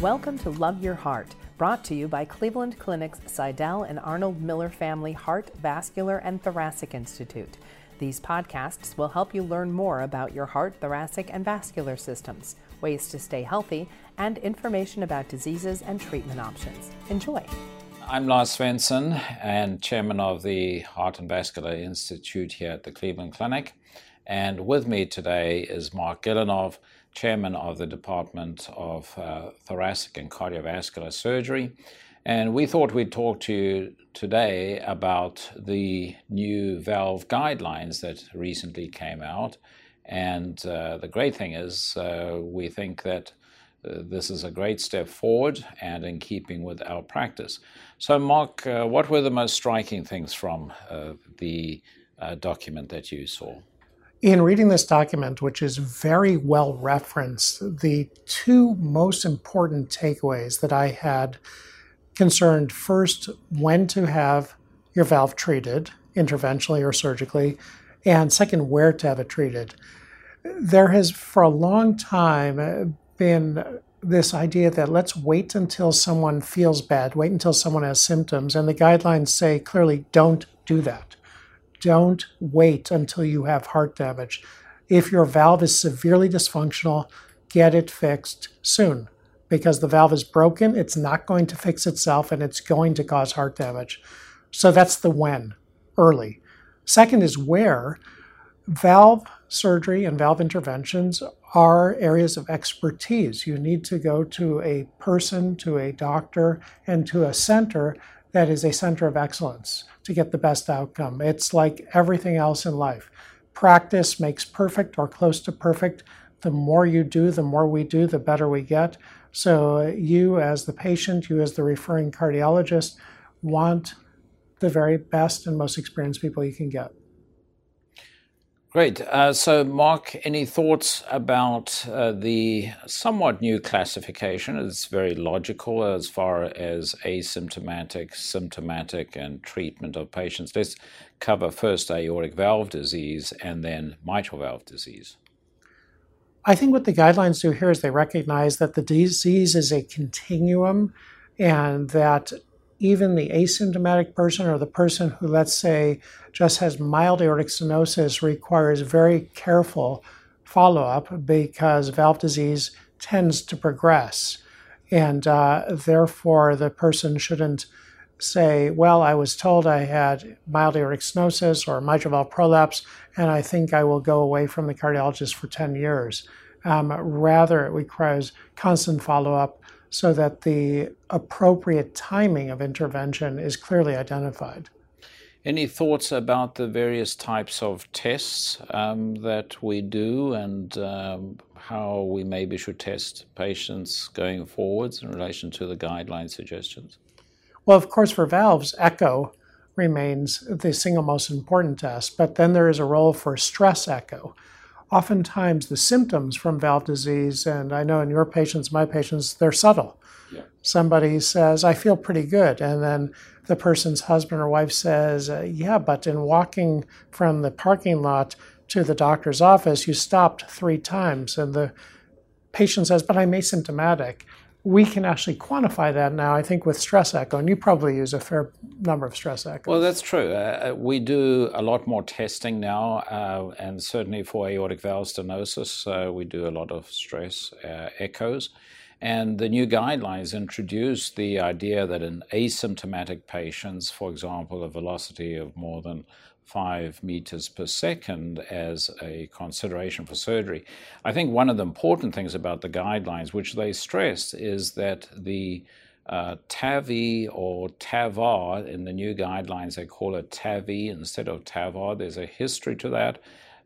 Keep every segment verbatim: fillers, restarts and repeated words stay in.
Welcome to Love Your Heart, brought to you by Cleveland Clinic's Sydell and Arnold Miller Family Heart, Vascular, and Thoracic Institute. These podcasts will help you learn more about your heart, thoracic, and vascular systems, ways to stay healthy, and information about diseases and treatment options. Enjoy. I'm Lars Svensson and chairman of the Heart and Vascular Institute here at the Cleveland Clinic. And with me today is Marc Gillinov, chairman of the Department of uh, Thoracic and Cardiovascular Surgery. And we thought we'd talk to you today about the new valve guidelines that recently came out. And uh, the great thing is uh, we think that uh, this is a great step forward and in keeping with our practice. So Marc, uh, what were the most striking things from uh, the uh, document that you saw? In reading this document, which is very well referenced, the two most important takeaways that I had concerned, first, when to have your valve treated, interventionally or surgically, and second, where to have it treated. There has, for a long time, been this idea that let's wait until someone feels bad, wait until someone has symptoms, and the guidelines say clearly, don't do that. Don't wait until you have heart damage. If your valve is severely dysfunctional, get it fixed soon. Because the valve is broken, it's not going to fix itself, and it's going to cause heart damage. So that's the when, early. Second is where. Valve surgery and valve interventions are areas of expertise. You need to go to a person, to a doctor, and to a center that is a center of excellence to get the best outcome. It's like everything else in life. Practice makes perfect or close to perfect. The more you do, the more we do, the better we get. So you as the patient, you as the referring cardiologist, want the very best and most experienced people you can get. Great. Uh, so Marc, any thoughts about uh, the somewhat new classification? It's very logical as far as asymptomatic, symptomatic, and treatment of patients. Let's cover first aortic valve disease and then mitral valve disease. I think what the guidelines do here is they recognize that the disease is a continuum and that even the asymptomatic person or the person who, let's say, just has mild aortic stenosis requires very careful follow-up because valve disease tends to progress. And uh, therefore, the person shouldn't say, well, I was told I had mild aortic stenosis or mitral valve prolapse, and I think I will go away from the cardiologist for ten years. Um, rather, it requires constant follow-up so that the appropriate timing of intervention is clearly identified. Any thoughts about the various types of tests um, that we do and um, how we maybe should test patients going forwards in relation to the guideline suggestions? Well, of course, for valves, echo remains the single most important test, but then there is a role for stress echo. Oftentimes, the symptoms from valve disease, and I know in your patients, my patients, they're subtle. Yeah. Somebody says, I feel pretty good, and then the person's husband or wife says, yeah, but in walking from the parking lot to the doctor's office, you stopped three times, and the patient says, but I'm asymptomatic. We can actually quantify that now, I think, with stress echo, and you probably use a fair number of stress echoes. Well, that's true. Uh, we do a lot more testing now, uh, and certainly for aortic valve stenosis, uh, we do a lot of stress uh, echoes. And the new guidelines introduced the idea that in asymptomatic patients, for example, a velocity of more than five meters per second as a consideration for surgery. I think one of the important things about the guidelines, which they stressed, is that the uh, TAVI or T A V R, in the new guidelines they call it TAVI instead of T A V R. There's a history to that.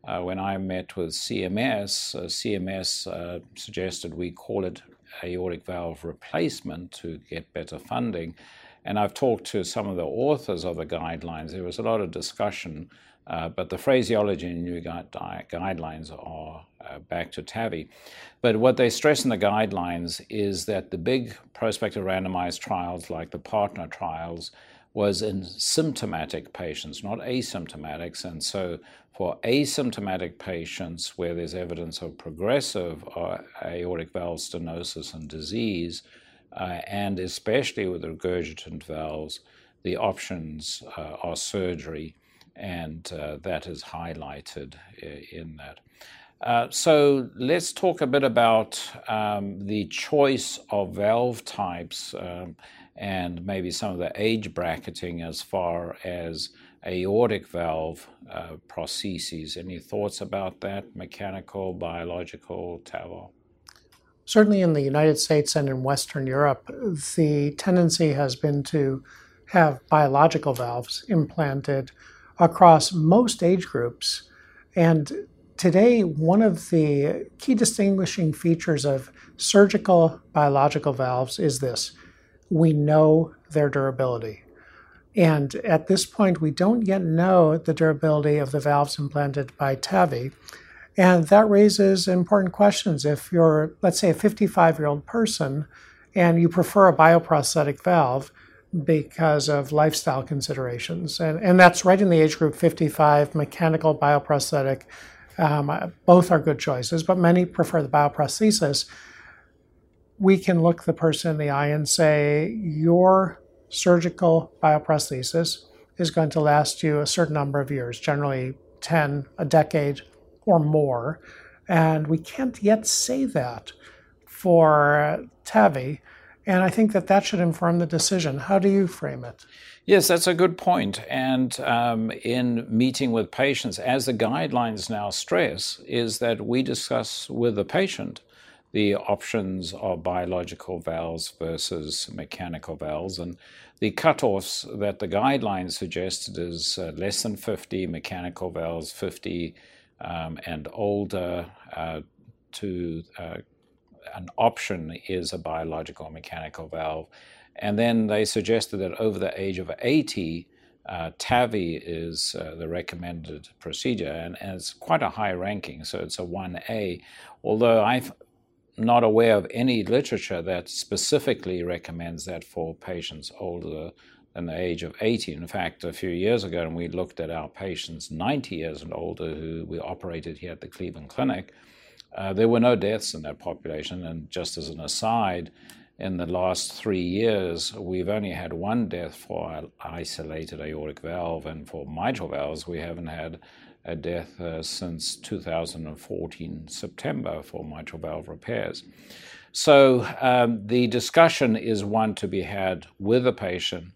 Uh, when I met with C M S, uh, C M S uh, suggested we call it aortic valve replacement to get better funding. And I've talked to some of the authors of the guidelines. There was a lot of discussion, uh, but the phraseology in new guidelines are uh, back to TAVI. But what they stress in the guidelines is that the big prospective randomized trials like the PARTNER trials was in symptomatic patients, not asymptomatics. And so for asymptomatic patients where there's evidence of progressive aortic valve stenosis and disease, uh, and especially with regurgitant valves, the options uh, are surgery, and uh, that is highlighted in that. Uh, so let's talk a bit about um, the choice of valve types um, and maybe some of the age bracketing as far as aortic valve uh, prostheses. Any thoughts about that? Mechanical, biological, T A V R? Certainly in the United States and in Western Europe, the tendency has been to have biological valves implanted across most age groups. And today, one of the key distinguishing features of surgical biological valves is this: we know their durability. And at this point, we don't yet know the durability of the valves implanted by TAVI. And that raises important questions. If you're, let's say, a fifty-five-year-old person and you prefer a bioprosthetic valve because of lifestyle considerations, and, and that's right in the age group fifty-five, mechanical, bioprosthetic, um, both are good choices, but many prefer the bioprosthesis. We can look the person in the eye and say, your surgical bioprosthesis is going to last you a certain number of years, generally ten, a decade or more. And we can't yet say that for TAVI. And I think that that should inform the decision. How do you frame it? Yes, that's a good point. And um, in meeting with patients, as the guidelines now stress, is that we discuss with the patient the options of biological valves versus mechanical valves. And the cutoffs that the guidelines suggested is uh, less than fifty, mechanical valves fifty um, and older uh, to uh, an option is a biological or mechanical valve. And then they suggested that over the age of eighty, uh, TAVI is uh, the recommended procedure. And, and it's quite a high ranking, so it's a one A, although I've not aware of any literature that specifically recommends that for patients older than the age of eighty. In fact, a few years ago, and we looked at our patients ninety years and older who we operated here at the Cleveland Clinic, uh, there were no deaths in that population. And just as an aside, in the last three years, we've only had one death for isolated aortic valve, and for mitral valves, we haven't had a death uh, since two thousand fourteen, September, for mitral valve repairs. So um, the discussion is one to be had with a patient.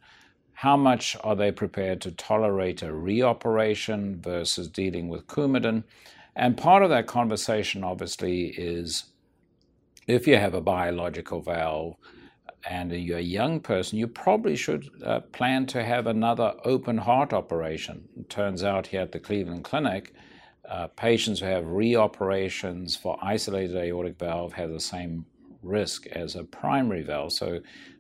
How much are they prepared to tolerate a reoperation versus dealing with Coumadin? And part of that conversation, obviously, is if you have a biological valve and you're a young person, you probably should uh, plan to have another open heart operation. It turns out here at the Cleveland Clinic, uh, patients who have reoperations for isolated aortic valve have the same risk as a primary valve. So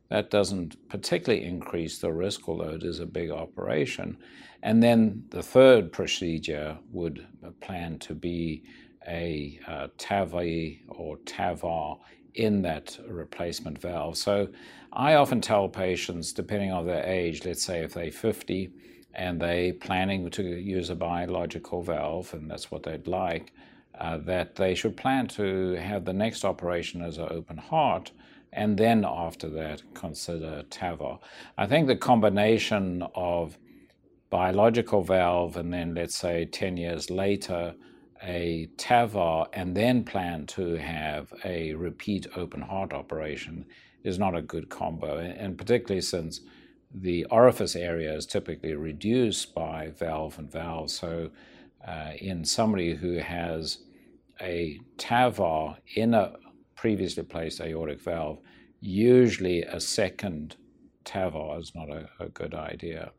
that doesn't particularly increase the risk, although it is a big operation. And then the third procedure would plan to be a uh, TAVI or T A V R in that replacement valve. So I often tell patients, depending on their age, let's say if they're fifty and they're planning to use a biological valve, and that's what they'd like, uh, that they should plan to have the next operation as an open heart, and then after that consider T A V R. I think the combination of biological valve and then, let's say, ten years later, a T A V R and then plan to have a repeat open heart operation is not a good combo, and particularly since the orifice area is typically reduced by valve and valve. So uh, in somebody who has a T A V R in a previously placed aortic valve, usually a second T A V R is not a, a good idea.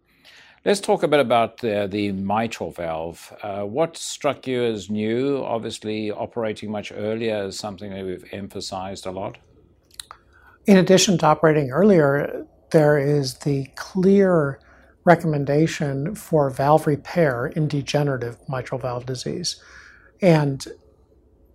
Let's talk a bit about the, the mitral valve. Uh, what struck you as new? Obviously, operating much earlier is something that we've emphasized a lot. In addition to operating earlier, there is the clear recommendation for valve repair in degenerative mitral valve disease. And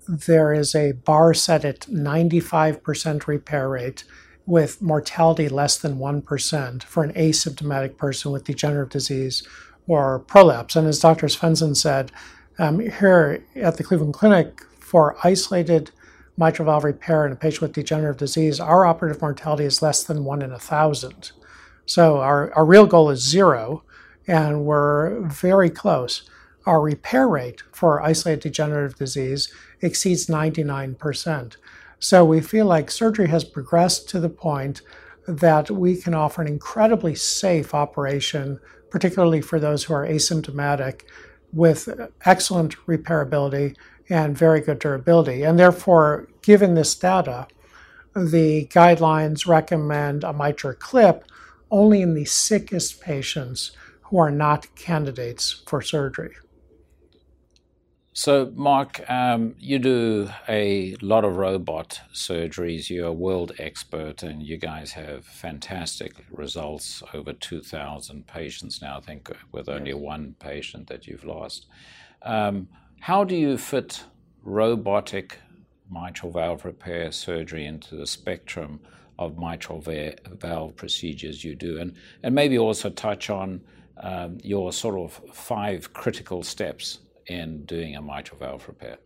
there is a bar set at ninety-five percent repair rate with mortality less than one percent for an asymptomatic person with degenerative disease or prolapse. And as Doctor Svensson said, um, here at the Cleveland Clinic, for isolated mitral valve repair in a patient with degenerative disease, our operative mortality is less than one in a thousand. So our, our real goal is zero, and we're very close. Our repair rate for isolated degenerative disease exceeds ninety-nine percent. So we feel like surgery has progressed to the point that we can offer an incredibly safe operation, particularly for those who are asymptomatic, with excellent repairability and very good durability. And therefore, given this data, the guidelines recommend a mitral clip only in the sickest patients who are not candidates for surgery. So, Marc, um, you do a lot of robot surgeries. You're a world expert, and you guys have fantastic results, over two thousand patients now, I think, with only one patient that you've lost. Um, how do you fit robotic mitral valve repair surgery into the spectrum of mitral va- valve procedures you do? And, and maybe also touch on um, your sort of five critical steps in doing a mitral valve repair.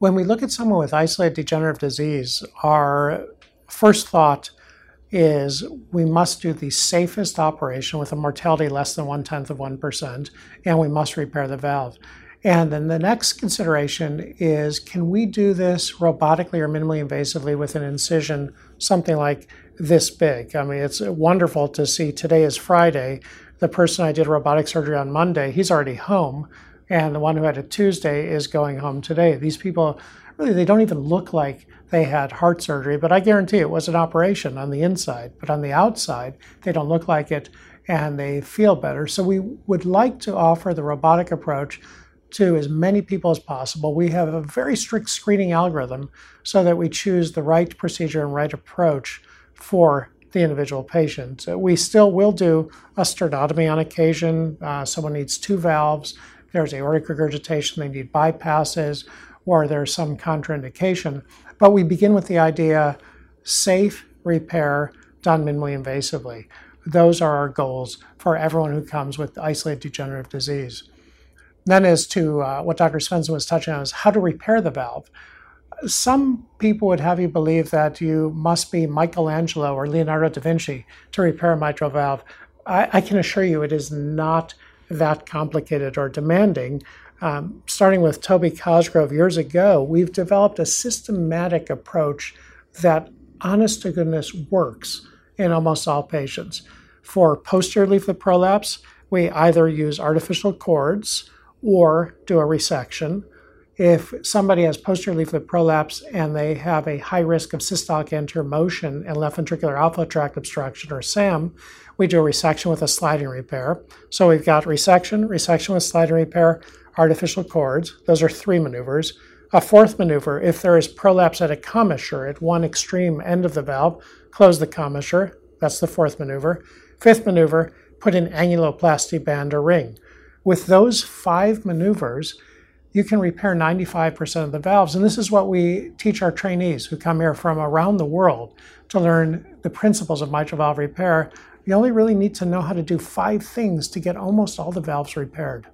When we look at someone with isolated degenerative disease, our first thought is we must do the safest operation with a mortality less than one-tenth of one percent, and we must repair the valve. And then the next consideration is, can we do this robotically or minimally invasively with an incision something like this big? I mean, it's wonderful to see. Today is Friday. The person I did robotic surgery on Monday, he's already home. And the one who had it Tuesday is going home today. These people, really, they don't even look like they had heart surgery, but I guarantee it was an operation on the inside. But on the outside, they don't look like it, and they feel better. So we would like to offer the robotic approach to as many people as possible. We have a very strict screening algorithm so that we choose the right procedure and right approach for the individual patient. We still will do a sternotomy on occasion. Uh, someone needs two valves. There's aortic regurgitation, they need bypasses, or there's some contraindication. But we begin with the idea, safe repair done minimally invasively. Those are our goals for everyone who comes with isolated degenerative disease. Then as to uh, what Doctor Svensson was touching on is how to repair the valve. Some people would have you believe that you must be Michelangelo or Leonardo da Vinci to repair a mitral valve. I, I can assure you it is not that complicated or demanding. Um, starting with Toby Cosgrove years ago, we've developed a systematic approach that, honest to goodness, works in almost all patients. For posterior leaflet prolapse, we either use artificial cords or do a resection. If somebody has posterior leaflet prolapse and they have a high risk of systolic anterior motion and left ventricular outflow tract obstruction, or SAM, we do a resection with a sliding repair. So we've got resection, resection with sliding repair, artificial cords. Those are three maneuvers. A fourth maneuver, if there is prolapse at a commissure, at one extreme end of the valve, close the commissure. That's the fourth maneuver. Fifth maneuver, put in annuloplasty band or ring. With those five maneuvers, you can repair ninety-five percent of the valves. And this is what we teach our trainees who come here from around the world to learn the principles of mitral valve repair. You only really need to know how to do five things to get almost all the valves repaired.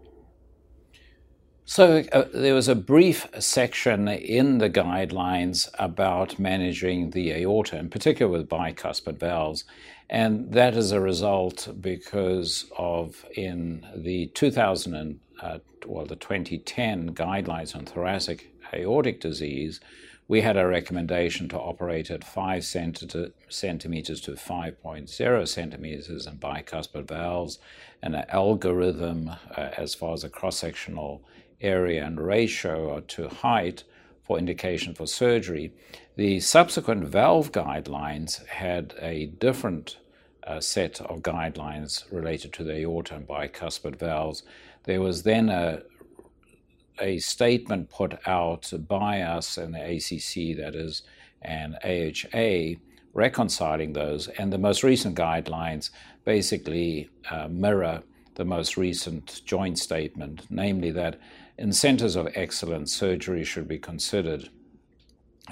So uh, there was a brief section in the guidelines about managing the aorta, in particular with bicuspid valves. And that is a result because of in the two thousand, uh, well, the twenty ten guidelines on thoracic aortic disease, we had a recommendation to operate at five centimeters to five point zero centimeters in bicuspid valves, and an algorithm uh, as far as a cross-sectional area and ratio to height for indication for surgery. The subsequent valve guidelines had a different uh, set of guidelines related to the aorta and bicuspid valves. There was then a a statement put out by us and the A C C, that is, and A H A, reconciling those, and the most recent guidelines basically uh, mirror the most recent joint statement, namely that in centers of excellence, surgery should be considered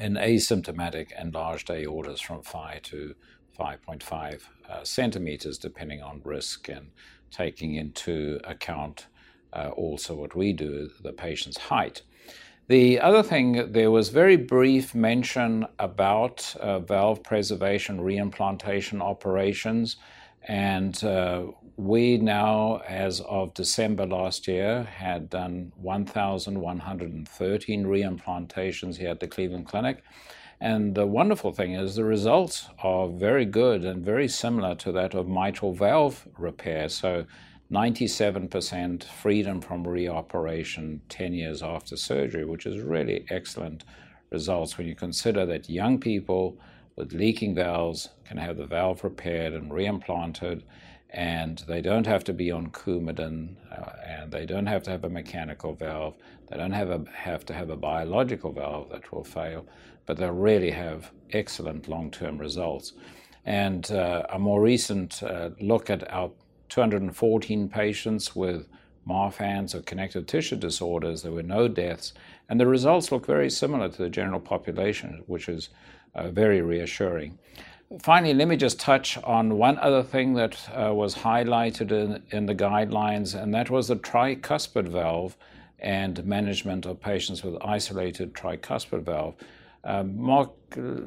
in asymptomatic enlarged aortas from five to five point five uh, centimeters, depending on risk and taking into account uh, also what we do, the patient's height. The other thing, there was very brief mention about uh, valve preservation reimplantation operations, and uh, we now, as of December last year, had done one thousand one hundred thirteen reimplantations here at the Cleveland Clinic. And the wonderful thing is the results are very good and very similar to that of mitral valve repair. So ninety-seven percent freedom from reoperation ten years after surgery, which is really excellent results when you consider that young people with leaking valves can have the valve repaired and reimplanted, and they don't have to be on Coumadin, uh, and they don't have to have a mechanical valve, they don't have, a, have to have a biological valve that will fail, but they really have excellent long-term results. And uh, a more recent uh, look at our two hundred fourteen patients with Marfans or connective tissue disorders, there were no deaths, and the results look very similar to the general population, which is uh, very reassuring. Finally, let me just touch on one other thing that uh, was highlighted in, in the guidelines, and that was the tricuspid valve and management of patients with isolated tricuspid valve. Uh, Marc,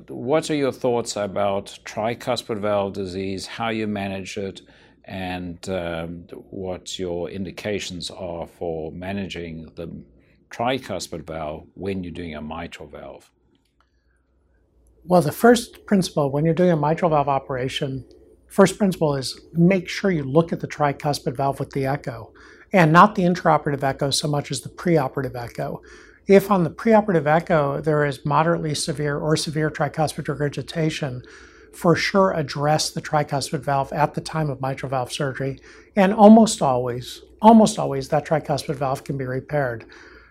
what are your thoughts about tricuspid valve disease, how you manage it, and um, what your indications are for managing the tricuspid valve when you're doing a mitral valve? Well, the first principle when you're doing a mitral valve operation, first principle is make sure you look at the tricuspid valve with the echo, and not the intraoperative echo so much as the preoperative echo. If on the preoperative echo there is moderately severe or severe tricuspid regurgitation, for sure address the tricuspid valve at the time of mitral valve surgery, and almost always, almost always that tricuspid valve can be repaired.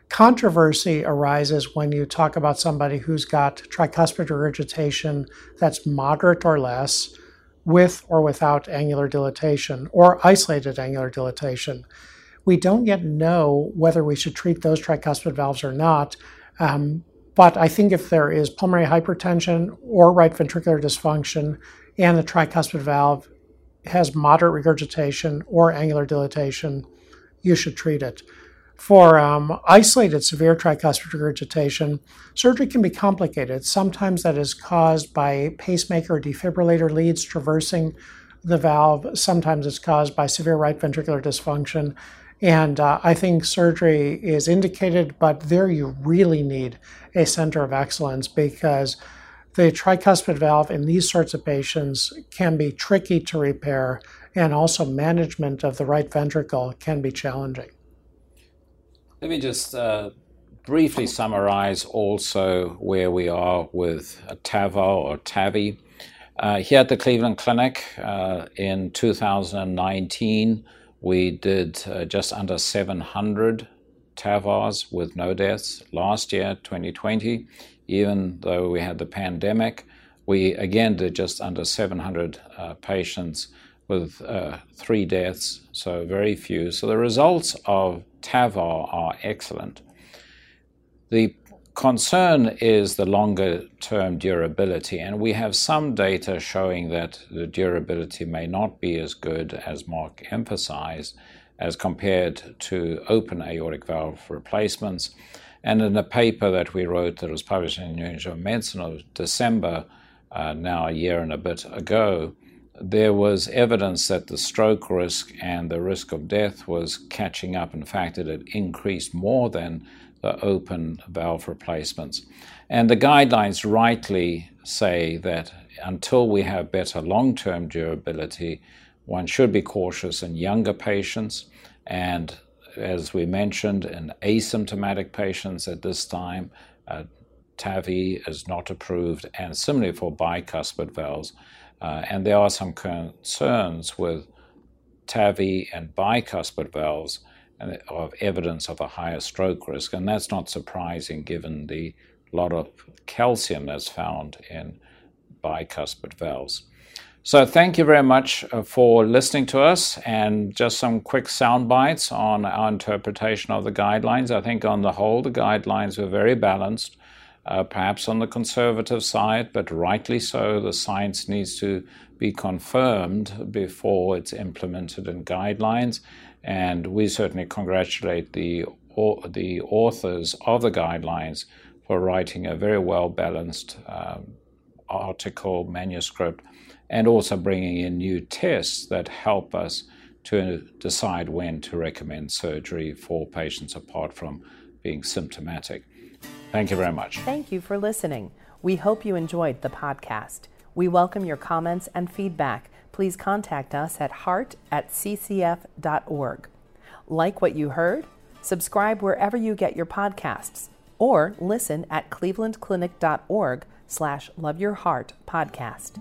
Controversy arises when you talk about somebody who's got tricuspid regurgitation that's moderate or less, with or without angular dilatation or isolated angular dilatation. We don't yet know whether we should treat those tricuspid valves or not, um, but I think if there is pulmonary hypertension or right ventricular dysfunction and the tricuspid valve has moderate regurgitation or angular dilatation, you should treat it. For um, isolated severe tricuspid regurgitation, surgery can be complicated. Sometimes that is caused by pacemaker or defibrillator leads traversing the valve. Sometimes it's caused by severe right ventricular dysfunction. And uh, I think surgery is indicated, but there you really need a center of excellence, because the tricuspid valve in these sorts of patients can be tricky to repair, and also management of the right ventricle can be challenging. Let me just uh, briefly summarize also where we are with TAVR or TAVI. Uh, here at the Cleveland Clinic uh, in two thousand nineteen, we did uh, just under seven hundred TAVRs with no deaths. Last year, twenty twenty, even though we had the pandemic, we again did just under seven hundred uh, patients with uh, three deaths, so very few. So the results of TAVR are excellent. The concern is the longer-term durability, and we have some data showing that the durability may not be as good as Marc emphasized as compared to open aortic valve replacements. And in a paper that we wrote that was published in the New England Journal of Medicine of December, uh, now a year and a bit ago, there was evidence that the stroke risk and the risk of death was catching up. In fact, it had increased more than the open valve replacements. And the guidelines rightly say that until we have better long-term durability, one should be cautious in younger patients. And as we mentioned, in asymptomatic patients at this time, uh, TAVI is not approved, and similarly for bicuspid valves. Uh, and there are some concerns with TAVI and bicuspid valves and of evidence of a higher stroke risk, and that's not surprising given the lot of calcium that's found in bicuspid valves. So thank you very much for listening to us, and just some quick sound bites on our interpretation of the guidelines. I think on the whole, the guidelines were very balanced. uh, perhaps on the conservative side, but rightly so. The science needs to be confirmed before it's implemented in guidelines. And we certainly congratulate the, or, the authors of the guidelines for writing a very well-balanced um, article, manuscript, and also bringing in new tests that help us to decide when to recommend surgery for patients apart from being symptomatic. Thank you very much. Thank you for listening. We hope you enjoyed the podcast. We welcome your comments and feedback. Please contact us at heart at c c f dot org. Like what you heard? Subscribe wherever you get your podcasts, or listen at cleveland clinic dot org slash love your heart podcast.